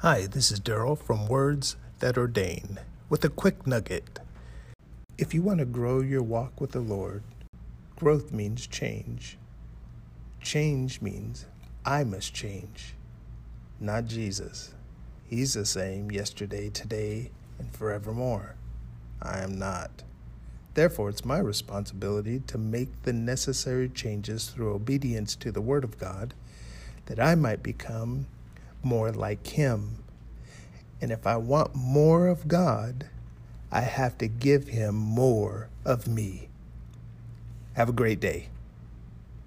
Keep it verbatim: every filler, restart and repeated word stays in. Hi, this is Daryl from Words That Ordain with a quick nugget. If you want to grow your walk with the Lord, growth means change. Change means I must change, not Jesus. He's the same yesterday, today, and forevermore. I am not. Therefore, it's my responsibility to make the necessary changes through obedience to the Word of God that I might become more like Him. And if I want more of God, I have to give Him more of me. Have a great day.